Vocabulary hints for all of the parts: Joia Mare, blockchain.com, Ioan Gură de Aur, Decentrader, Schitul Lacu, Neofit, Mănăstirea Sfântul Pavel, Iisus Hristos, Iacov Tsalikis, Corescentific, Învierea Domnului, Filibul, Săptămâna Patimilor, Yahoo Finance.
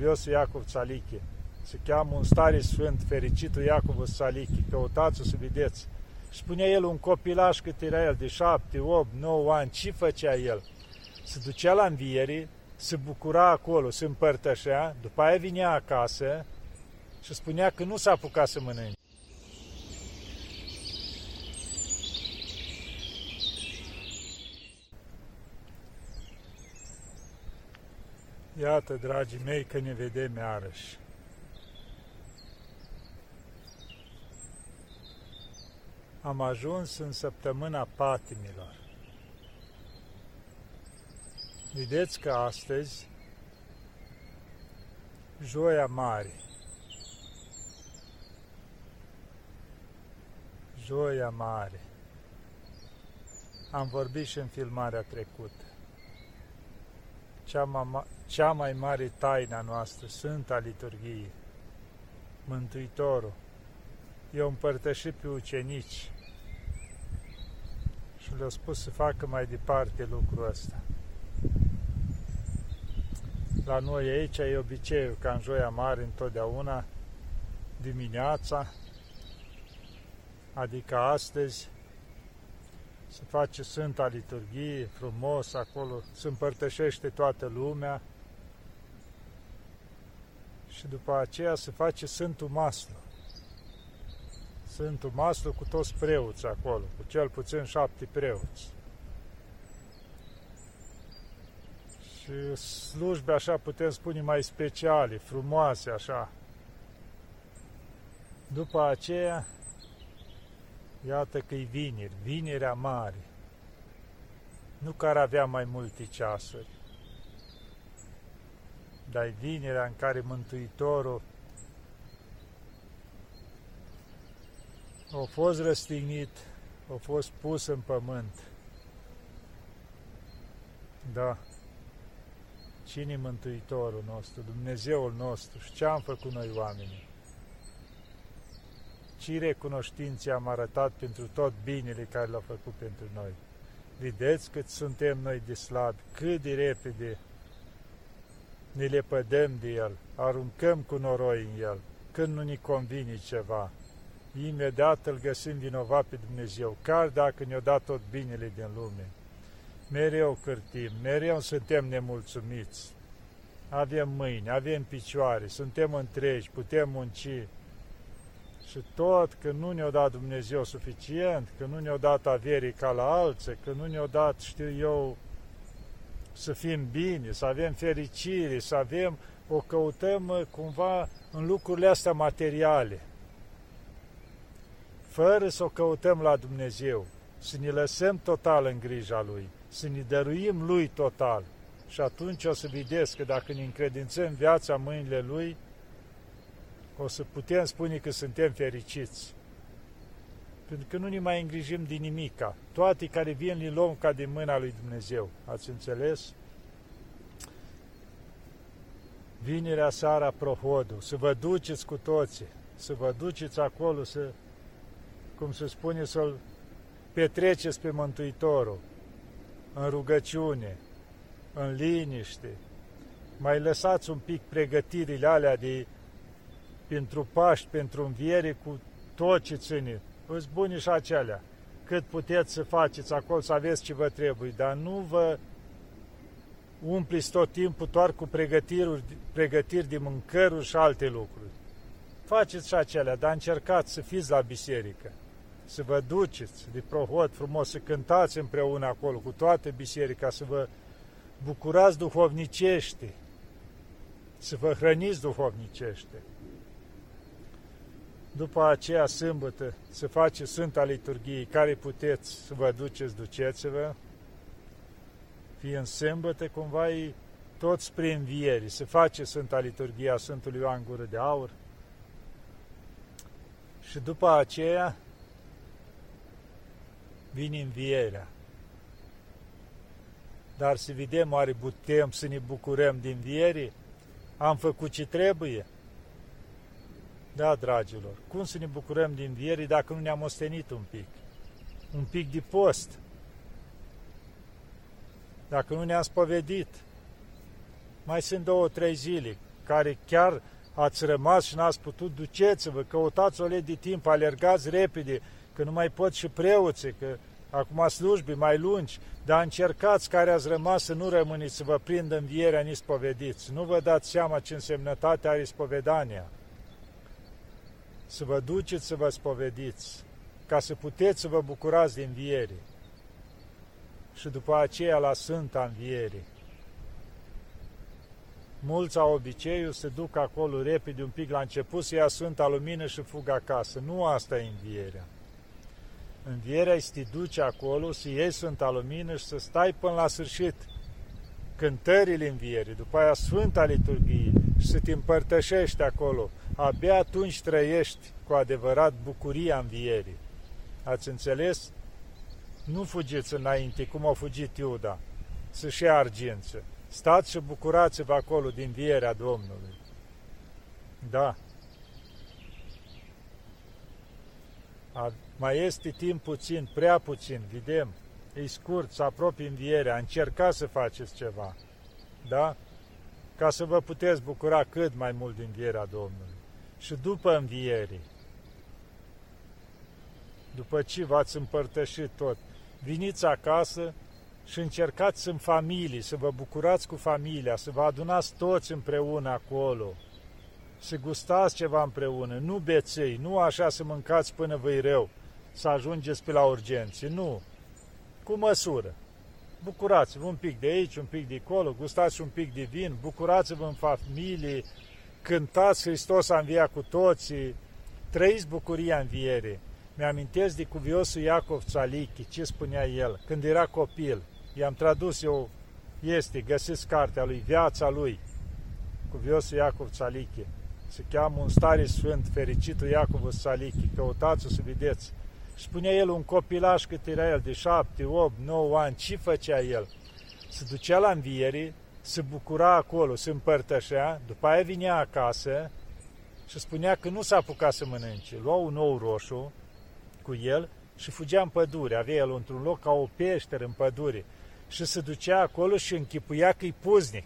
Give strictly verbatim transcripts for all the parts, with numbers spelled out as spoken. Viosul Iacov Tsalikis. Se cheamă un stare sfânt, fericitul Iacov Tsalikis, căutați-o să vedeți. Spunea el, un copilaș cât era el, de șapte, opt, nouă ani, ce făcea el? Se ducea la înviere, se bucura acolo, se împărtășea, după aia vinea acasă și spunea că nu s-a apucat să mănânce. Iată, dragii mei, că ne vedem iarăși. Am ajuns în săptămâna patimilor. Vedeți că astăzi, joia mare, joia mare, am vorbit și în filmarea trecută, cea mai, cea mai mare taina noastră, Sfânta Liturghie, Mântuitorul, i-a împărtășit pe ucenici și le-a spus să facă mai departe lucrul ăsta. La noi aici e obiceiul ca în Joia Mare întotdeauna, dimineața, adică astăzi, se face Sfânta Liturghie, frumos acolo, se împărtășește toată lumea și după aceea se face Sfântul Maslu. Sfântul Maslu cu toți preoți acolo, cu cel puțin șapte preoți. Și slujbe, așa putem spune, mai speciale, frumoase, așa. După aceea, iată că-i vineri, vinerea mare. Nu că ar avea mai multe ceasuri, dar vinerea în care Mântuitorul a fost răstignit, a fost pus în pământ. Da. Cine-i Mântuitorul nostru, Dumnezeul nostru și ce am făcut noi oamenii? Ce recunoștințe am arătat pentru tot binele care l-a făcut pentru noi? Vedeți cât suntem noi de slabi, cât de repede ne lepădăm de el, aruncăm cu noroi în el, când nu ne convine ceva. Imediat îl găsim vinovat pe Dumnezeu, chiar dacă ne-a dat tot binele din lume. Mereu cârtim, mereu suntem nemulțumiți, avem mâini, avem picioare, suntem întregi, putem munci și tot că nu ne-a dat Dumnezeu suficient, că nu ne-a dat averii ca la alții, că nu ne-a dat, știu eu, să fim bine, să avem fericire, să avem, o căutăm cumva în lucrurile astea materiale, fără să o căutăm la Dumnezeu, să ne lăsăm total în grija Lui, să ne dăruim Lui total. Și atunci o să vedeți că dacă ne încredințăm viața în mâinile Lui, o să putem spune că suntem fericiți. Pentru că nu ne mai îngrijim de nimica. Toate care vin, le luăm ca din mâna Lui Dumnezeu. Ați înțeles? Vinerea seara prohodul, să vă duceți cu toții, să vă duceți acolo, să, cum se spune, să-L petreceți pe Mântuitorul în rugăciune, în liniște. Mai lăsați un pic pregătirile alea de, pentru Paști, pentru Înviere, cu tot ce ține. Îți bune și acelea. Cât puteți să faceți acolo, să aveți ce vă trebuie, dar nu vă umpliți tot timpul doar cu pregătiri, pregătiri de mâncăruri și alte lucruri. Faceți și acelea, dar încercați să fiți la biserică, să vă duceți de prohod frumos, să cântați împreună acolo cu toată biserica, să vă bucurați duhovnicește, să vă hrăniți duhovnicește. După aceea, sâmbătă, se face Sfânta Liturghie, care puteți să vă duceți, duceți-vă, fie în sâmbătă, cumva e tot spre Înviere, se face Sfânta Liturghie a Sfântului Ioan Gură de Aur și după aceea, vine Învierea. Dar să vedem, oare putem să ne bucurăm din Înviere? Am făcut ce trebuie? Da, dragilor, cum să ne bucurăm din Înviere dacă nu ne-am ostenit un pic? Un pic de post. Dacă nu ne-am spovedit. Mai sunt două, trei zile. care chiar ați rămas și n-ați putut, duceți-vă, căutați o lege de timp, alergați repede, că nu mai pot și preoții, că acum slujbe mai lungi, dar încercați care ați rămas să nu rămâneți, să vă prindă învierea în ispovediți. Nu vă dați seama ce însemnătate are ispovedania. Să vă duceți să vă spovediți, ca să puteți să vă bucurați de înviere. Și după aceea la Sfânta Înviere. Mulți au obiceiul să duc acolo repede un pic la început, să ia Sfânta Lumină și fug acasă. Nu asta e învierea. Învierea e să te duci acolo, să iei Sfânta Lumină și să stai până la sfârșit cântările învierii, după aia Sfânta Liturghie și să te împărtășești acolo. Abia atunci trăiești cu adevărat bucuria învierii. Ați înțeles? Nu fugiți înainte, cum a fugit Iuda, să-și ia argință. Stați și bucurați-vă acolo din învierea Domnului. Da. A, mai este timp puțin, prea puțin, vedem. E scurt, să apropii învierea, încercați să faceți ceva. Da? Ca să vă puteți bucura cât mai mult din învierea Domnului. Și după înviere, după ce v-ați împărtășit tot, veniți acasă și încercați în familie, să vă bucurați cu familia, să vă adunați toți împreună acolo, să gustați ceva împreună, nu beței, nu așa să mâncați până vă-i rău, să ajungeți pe la urgențe, nu, cu măsură. Bucurați-vă un pic de aici, un pic de acolo, gustați un pic de vin, bucurați-vă în familie, cântați Hristos a înviat cu toții, trăiți bucuria învierii. Mi-amintesc de cuviosul Iacov Tsalikis, ce spunea el, când era copil, i-am tradus eu, este, găsiți cartea lui, viața lui, cuviosul Iacov Tsalikis, se cheamă Un stare sfânt, fericitul Iacov Tsalikis, căutați-o să vedeți. Spunea el, un copilaș cât era el, de șapte, opt, nouă ani, ce făcea el? Se ducea la înviere, se bucura acolo, se împărtășea, după aia vinea acasă și spunea că nu s-a apucat să mănânce, lua un ou roșu cu el și fugea în pădure, avea el într-un loc ca o peșteră în pădure și se ducea acolo și închipuia că-i puznic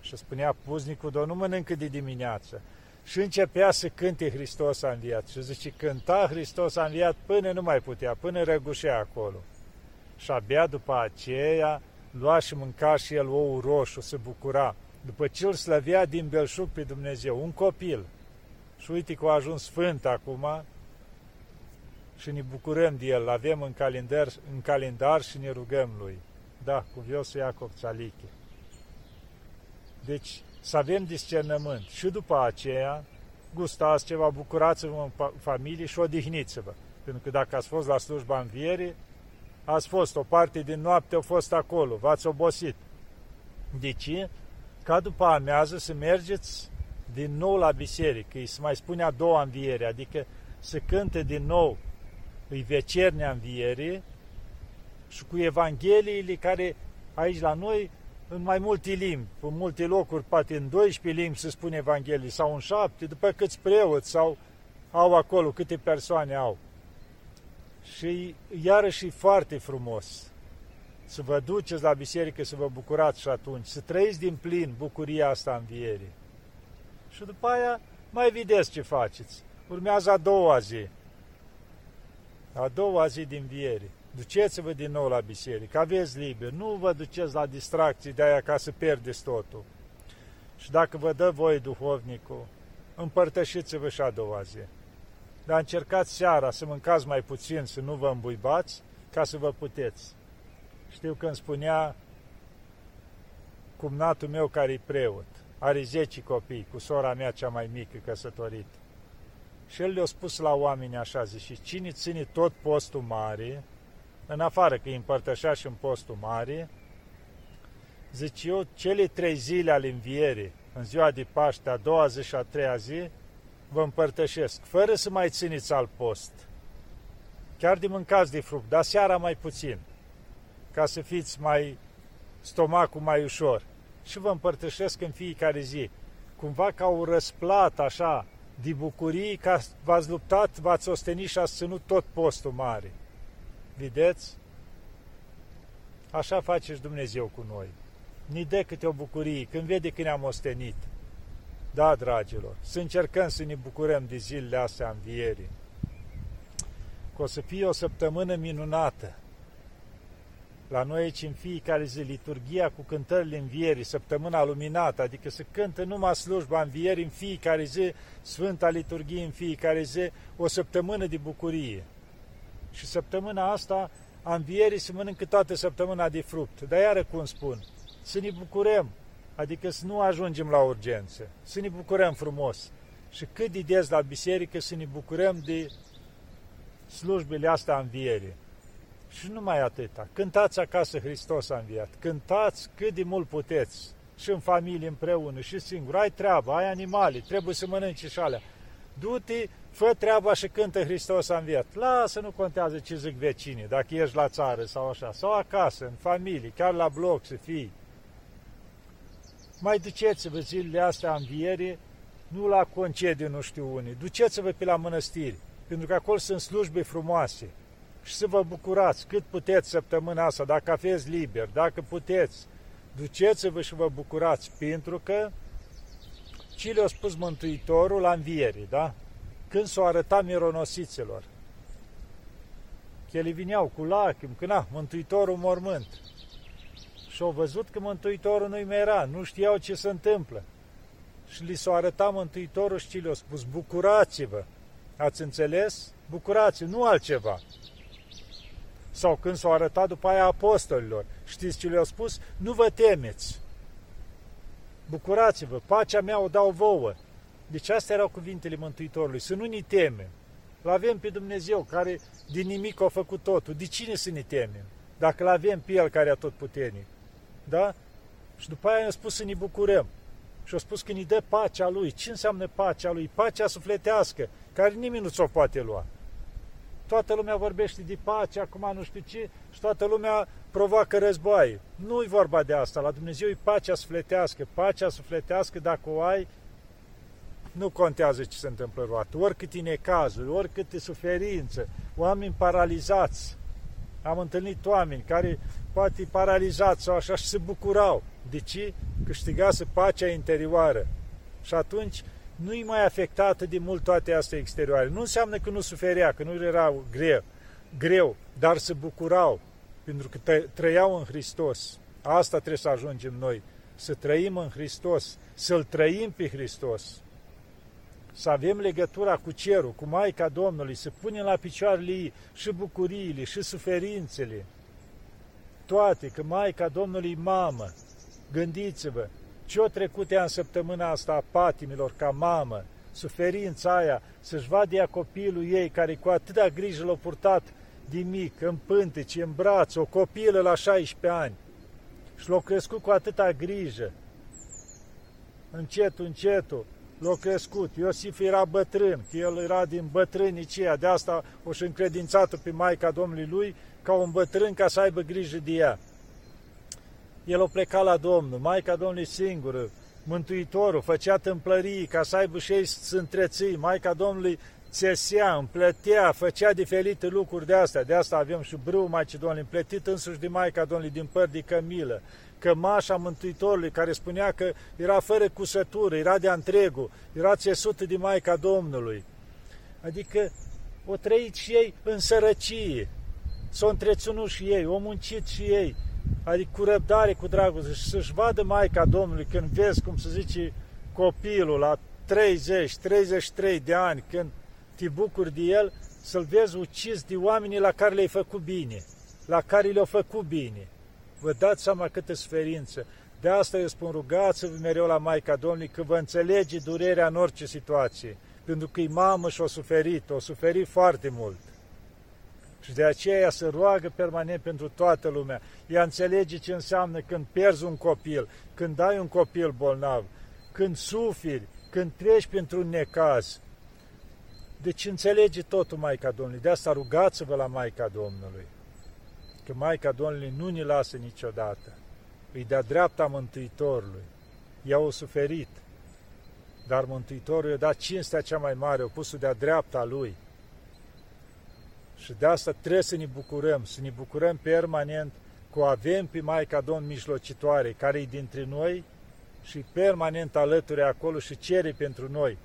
și spunea puznicul, doar nu mănâncă de dimineață și începea să cânte Hristos a înviat și zice, cânta Hristos a înviat până nu mai putea, până răgușea acolo și abia după aceea lua și mânca și el ou roșu, se bucura, după ce îl slăvea din belșug pe Dumnezeu, un copil și uite că a ajuns sfânt acum și ne bucurăm de el, îl avem în calendar, în calendar și ne rugăm lui. Da, cuviosul Iacov Tsalikis. Deci, să avem discernământ și după aceea gustați ceva, bucurați-vă în familie și odihniți-vă. Pentru că dacă ați fost la slujba învierii, ați fost, o parte din noapte a fost acolo, v-ați obosit. De ce? Ca după amiază să mergeți din nou la biserică, îi se mai spune a doua înviere, adică să cânte din nou îi vecernea învierii și cu evangheliile care aici la noi în mai multe limbi, în multe locuri, poate în douăsprezece limbi se spune evanghelii sau în șapte, după câți preoți sau au acolo, câte persoane au. Și iarăși e foarte frumos să vă duceți la biserică, să vă bucurați și atunci, să trăiți din plin bucuria asta învierii. Și după aia mai vedeți ce faceți. Urmează a doua zi. A doua zi din înviere. Duceți-vă din nou la biserică, aveți liber, nu vă duceți la distracții de aia ca să pierdeți totul. Și dacă vă dă voie duhovnicul, împărtășiți-vă și a doua zi. Dar încercați seara să mâncați mai puțin, să nu vă îmbuibați, ca să vă puteți. Știu că îmi spunea cumnatul meu care-i preot, are zece copii, cu sora mea cea mai mică căsătorită. Și el le-a spus la oameni așa, zice, cine ține tot postul mare, în afară că îi împărtășea și în postul mare, zice eu, cele trei zile ale învierii, în ziua de Paște, a doua zi și a treia zi, vă împărtășesc, fără să mai țineți alt post. Chiar de mâncați de fruct, dar seara mai puțin, ca să fiți mai stomacul mai ușor. Și vă împărtășesc în fiecare zi, cumva ca o răsplată așa, de bucurii că v-ați luptat, v-ați ostenit și ați ținut tot postul mare. Vedeți? Așa face și Dumnezeu cu noi. Ne dă câte o bucurie, când vede că ne-am ostenit. Da, dragilor, să încercăm să ne bucurăm de zilele astea învierii. Că o să fie o săptămână minunată. La noi aici în fiecare zi, liturghia cu cântările învierii, săptămâna luminată, adică se cântă numai slujba învierii în fiecare zi, Sfânta Liturghie în fiecare zi, o săptămână de bucurie. Și săptămâna asta a învierii se mănâncă toată săptămâna de fruct. Dar iară cum spun, să ne bucurăm, adică să nu ajungem la urgențe, să ne bucurăm frumos. Și cât de des la biserică să ne bucurăm de slujbele astea învierii. Și numai atâta. Cântați acasă, Hristos a înviat. Cântați cât de mult puteți. Și în familie împreună, și singur. Ai treaba, ai animale, trebuie să mănânci și alea. Du-te, fă treaba și cântă Hristos a înviat. Lasă, nu contează ce zic vecinii, dacă ești la țară sau așa. Sau acasă, în familie, chiar la bloc să fii. Mai duceți-vă zilele astea înviere, nu la concediu nu știu unii. Duceți-vă pe la mănăstiri, pentru că acolo sunt slujbe frumoase. Și să vă bucurați cât puteți săptămâna asta, dacă aveți liber, dacă puteți, duceți-vă și vă bucurați, pentru că ce le-a spus Mântuitorul la înviere, da? Când s-o arăta mironosiților, că ele vineau cu lacrimi, că na, Mântuitorul mormânt. Și au văzut că Mântuitorul nu-i mai era, nu știau ce se întâmplă. Și li s-o arăta Mântuitorul și ce le-a spus, bucurați-vă, ați înțeles? Bucurați-vă, nu altceva. Sau când s-au arătat după aia apostolilor, știți ce le-au spus? Nu vă temeți, bucurați-vă, pacea mea o dau vouă. Deci astea erau cuvintele Mântuitorului, să nu ne temem. L-avem pe Dumnezeu care din nimic a făcut totul, de cine să ne temem? Dacă l-avem pe El care e atotputernic. Da? Și după aia ne-a spus să ne bucurăm. Și a spus că ne dă pacea Lui. Ce înseamnă pacea Lui? Pacea sufletească, care nimeni nu ți-o poate lua. Toată lumea vorbește de pace, acum nu știu ce, și toată lumea provoacă războaie. Nu-i vorba de asta. La Dumnezeu e pacea sufletească. Pacea sufletească, dacă o ai, nu contează ce se întâmplă roată. Oricâte necazuri, oricâte suferință, oameni paralizați. Am întâlnit oameni care poate paralizați sau așa și se bucurau. De ce? Câștigase pacea interioară. Și atunci nu-i mai afectată de mult toate astea exterioare. Nu înseamnă că nu suferea, că nu era greu, greu, dar se bucurau, pentru că trăiau în Hristos. Asta trebuie să ajungem noi, să trăim în Hristos, să-L trăim pe Hristos, să avem legătura cu cerul, cu Maica Domnului, să punem la picioarele ei și bucuriile, și suferințele, toate, că Maica Domnului e mamă. Gândiți-vă, ce-o trecut ea în săptămâna asta a patimilor ca mamă, suferința aia, să-și vadă ea copilul ei care cu atâta grijă l-a purtat de mic, în pântece, în braț, o copilă la șaisprezece ani și l-a crescut cu atâta grijă, încetul, încetul, l-a crescut. Iosif era bătrân, că el era din bătrânicia, de asta o și încredințat-o pe Maica Domnului lui ca un bătrân ca să aibă grijă de ea. El o pleca la Domnul, Maica Domnului singură, Mântuitorul, făcea tâmplării ca să aibă și ei să întreții, Maica Domnului țesea, împlătea, făcea diferite lucruri de astea, de asta avem și brâu Maicii Domnului împletit însuși de Maica Domnului din păr de cămilă, cămașa Mântuitorului care spunea că era fără cusătură, era de-a întregul, era țesută de Maica Domnului, adică o trăit și ei în sărăcie, s-o întreținut și ei, o muncit și ei, adică cu răbdare, cu dragoste, și să-și vadă Maica Domnului când vezi, cum se zice, copilul la treizeci, treizeci și trei de ani, când te bucuri de el, să-l vezi ucis de oamenii la care le-ai făcut bine, la care le-au făcut bine. Vă dați seama câtă suferință. De asta eu spun, rugați-vă mereu la Maica Domnului că vă înțelege durerea în orice situație, pentru că e mamă și o suferit, o suferi foarte mult. Și de aceea ea se roagă permanent pentru toată lumea. Ea înțelege ce înseamnă când pierzi un copil, când ai un copil bolnav, când suferi, când treci printr-un necaz. Deci înțelege totul Maica Domnului. De asta rugați-vă la Maica Domnului. Că Maica Domnului nu ne lasă niciodată. Îi dea dreapta Mântuitorului. Ea o suferit. Dar Mântuitorul i-a dat cinstea cea mai mare, o pus-o de-a dreapta lui. Și de asta trebuie să ne bucurăm, să ne bucurăm permanent că o avem pe Maica Domnului mijlocitoare, care e dintre noi și permanent alături acolo și cere pentru noi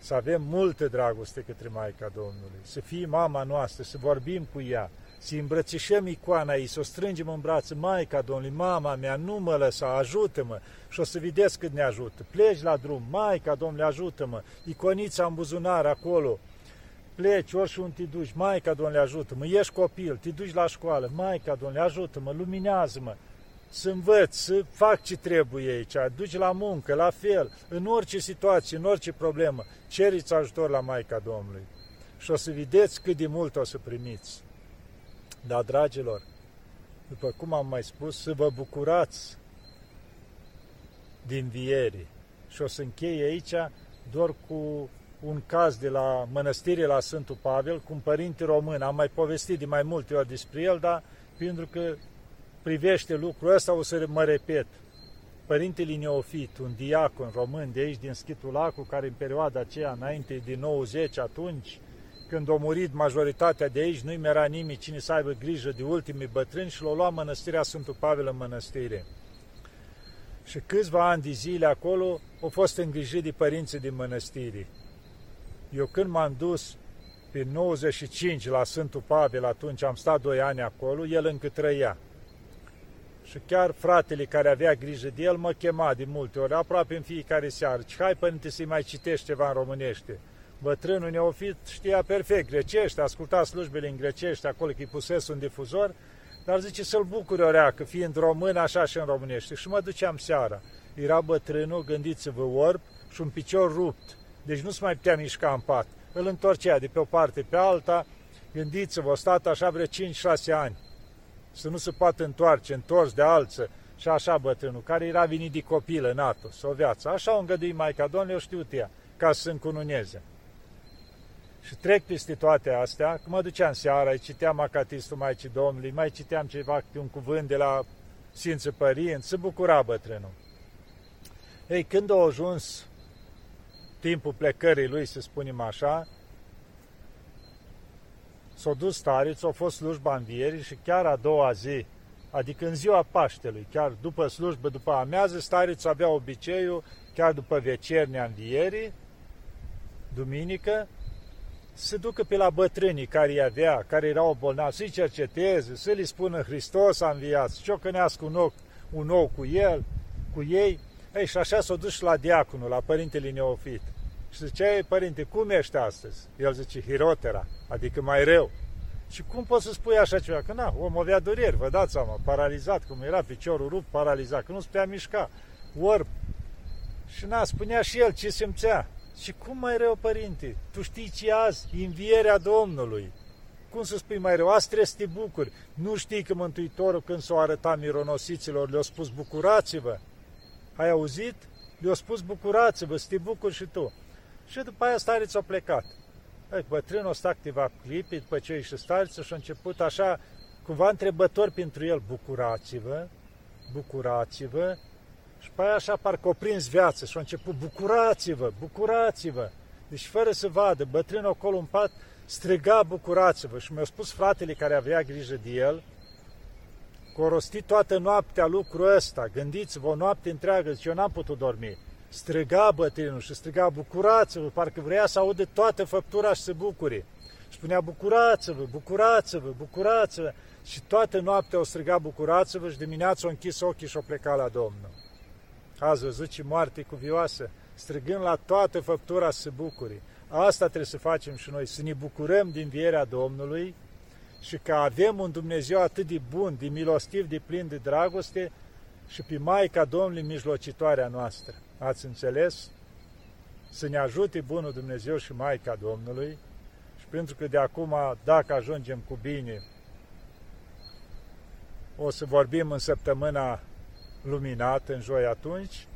să avem multă dragoste către Maica Domnului, să fie mama noastră, să vorbim cu ea, să îmbrățișăm icoana ei, să o strângem în brațe, Maica Domnului, mama mea, nu mă lăsa, ajută-mă, și o să vedeți cât ne ajută. Pleci la drum, Maica Domnului, ajută-mă, iconița în buzunar acolo, pleci, orice unde te duci, Maica Domnului, ajută-mă, ești copil, te duci la școală, Maica Domnului, ajută-mă, luminează-mă, să învăț, să fac ce trebuie aici, duci la muncă, la fel, în orice situație, în orice problemă, cereți ajutor la Maica Domnului și o să vedeți cât de mult o să primiți. Dar, dragilor, după cum am mai spus, să vă bucurați din viere. Și o să închei aici doar cu un caz de la Mănăstirea la Sfântul Pavel, cu un părinte român. Am mai povestit de mai multe ori despre el, dar pentru că privește lucrul ăsta, o să mă repet. Părintele Neofit, un diacon român de aici, din Schitul Lacu, care în perioada aceea, înainte de nouăzeci, atunci, când a murit majoritatea de aici, nu-i mera nimeni cine să aibă grijă de ultimii bătrâni și l-a luat Mănăstirea Sfântul Pavel în mănăstire. Și câțiva ani de zile acolo au fost îngrijit de părinții din mănăstire. Eu când m-am dus pe nouăzeci și cinci la Sfântul Pavel, atunci am stat doi ani acolo, el încă trăia. Și chiar fratele care avea grijă de el mă chema de multe ori, aproape în fiecare seară. Hai, părinte, să-i mai citești ceva în românește. Bătrânul Neofit știa perfect grecește, asculta slujbele în grecește, acolo că îi pusese un difuzor, dar zice să-l bucure o reacă, fiind român, așa și în românește. Și mă duceam seara. Era bătrânul, gândiți-vă, orb și un picior rupt, deci nu se mai putea mișca în pat. Îl întorcea de pe o parte pe alta, gândiți-vă, o stat așa vreo cinci șase ani, să nu se poată întoarce, întors de alță. Și așa bătrânul, care era venit de copilă în atos, o viață, așa o îngădui Maica Domnului, o știut ea, ca să se încununeze. Și trec peste toate astea, că mă duceam seara, îi citeam Acatistul Maicii Domnului, mai citeam ceva, un cuvânt de la Sfinții Părinți, se bucura bătrânul. Ei, când a ajuns timpul plecării lui, să spunem așa, s-a dus tare, s-a fost slujba învierii și chiar a doua zi, adică în ziua Paștelui, chiar după slujbă, după amiază, starețul avea obiceiul, chiar după vecernia învierii, duminică, se ducă pe la bătrânii care i avea, care erau bolnavi, să-i cerceteze, să li spună Hristos a înviat, să ciocănească un, un ou cu el, cu ei. Ei, și așa s-a dus și la diaconul, la părintele Neofit. Și zicea, ei, părinte, cum ești astăzi? El zice, hirotera, adică mai rău. Și cum poți să spui așa ceva? Că na, omul avea dureri, vă dați seama, paralizat, cum era piciorul rupt, paralizat, că nu se putea mișca, orb. Și na, spunea și el ce simțea. Și cum mai rău, părinte? Tu știi ce azi? Învierea Domnului. Cum să spui mai rău? Azi trebuie să te bucuri. Nu știi că Mântuitorul, când s-o arăta mironosiților, le-a spus bucurați-vă. Ai auzit? Le-a spus bucurați-vă, să te bucuri și tu. Și după aia starețul a plecat. Ei, bătrânul ăsta activa clipii, după ce a ieșit starețul și a început așa, cumva întrebător pentru el, bucurați-vă, bucurați-vă. Și pe aia așa parcă o prins viață și a început, bucurați-vă, bucurați-vă. Deci fără să vadă, bătrânul acolo în pat striga, bucurați-vă. Și mi-a spus fratele care avea grijă de el, că a rostit toată noaptea lucrul ăsta. Gândiți-vă, o noapte întreagă, zice, eu n-am putut dormi. Striga bătrânul și striga, bucurați-vă, parcă vrea să audă toată făptura și să bucure. Și spunea, bucurați-vă, bucurați-vă, bucurați-vă. Și toată noaptea o striga, bucurați-vă, și dimineața a închis ochii și a plecat la Domnul. Ați văzut ce moarte cuvioasă, strigând la toată făptura să se bucure. Asta trebuie să facem și noi, să ne bucurăm din învierea Domnului și că avem un Dumnezeu atât de bun, de milostiv, de plin de dragoste și pe Maica Domnului mijlocitoarea noastră. Ați înțeles? Să ne ajute bunul Dumnezeu și Maica Domnului și pentru că de acum, dacă ajungem cu bine, o să vorbim în săptămâna luminat în joi atunci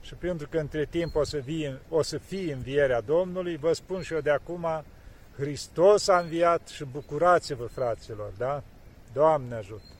și pentru că între timp o să, vie, o să fie învierea Domnului, vă spun și eu de acum, Hristos a înviat și bucurați-vă, fraților, da? Doamne ajută!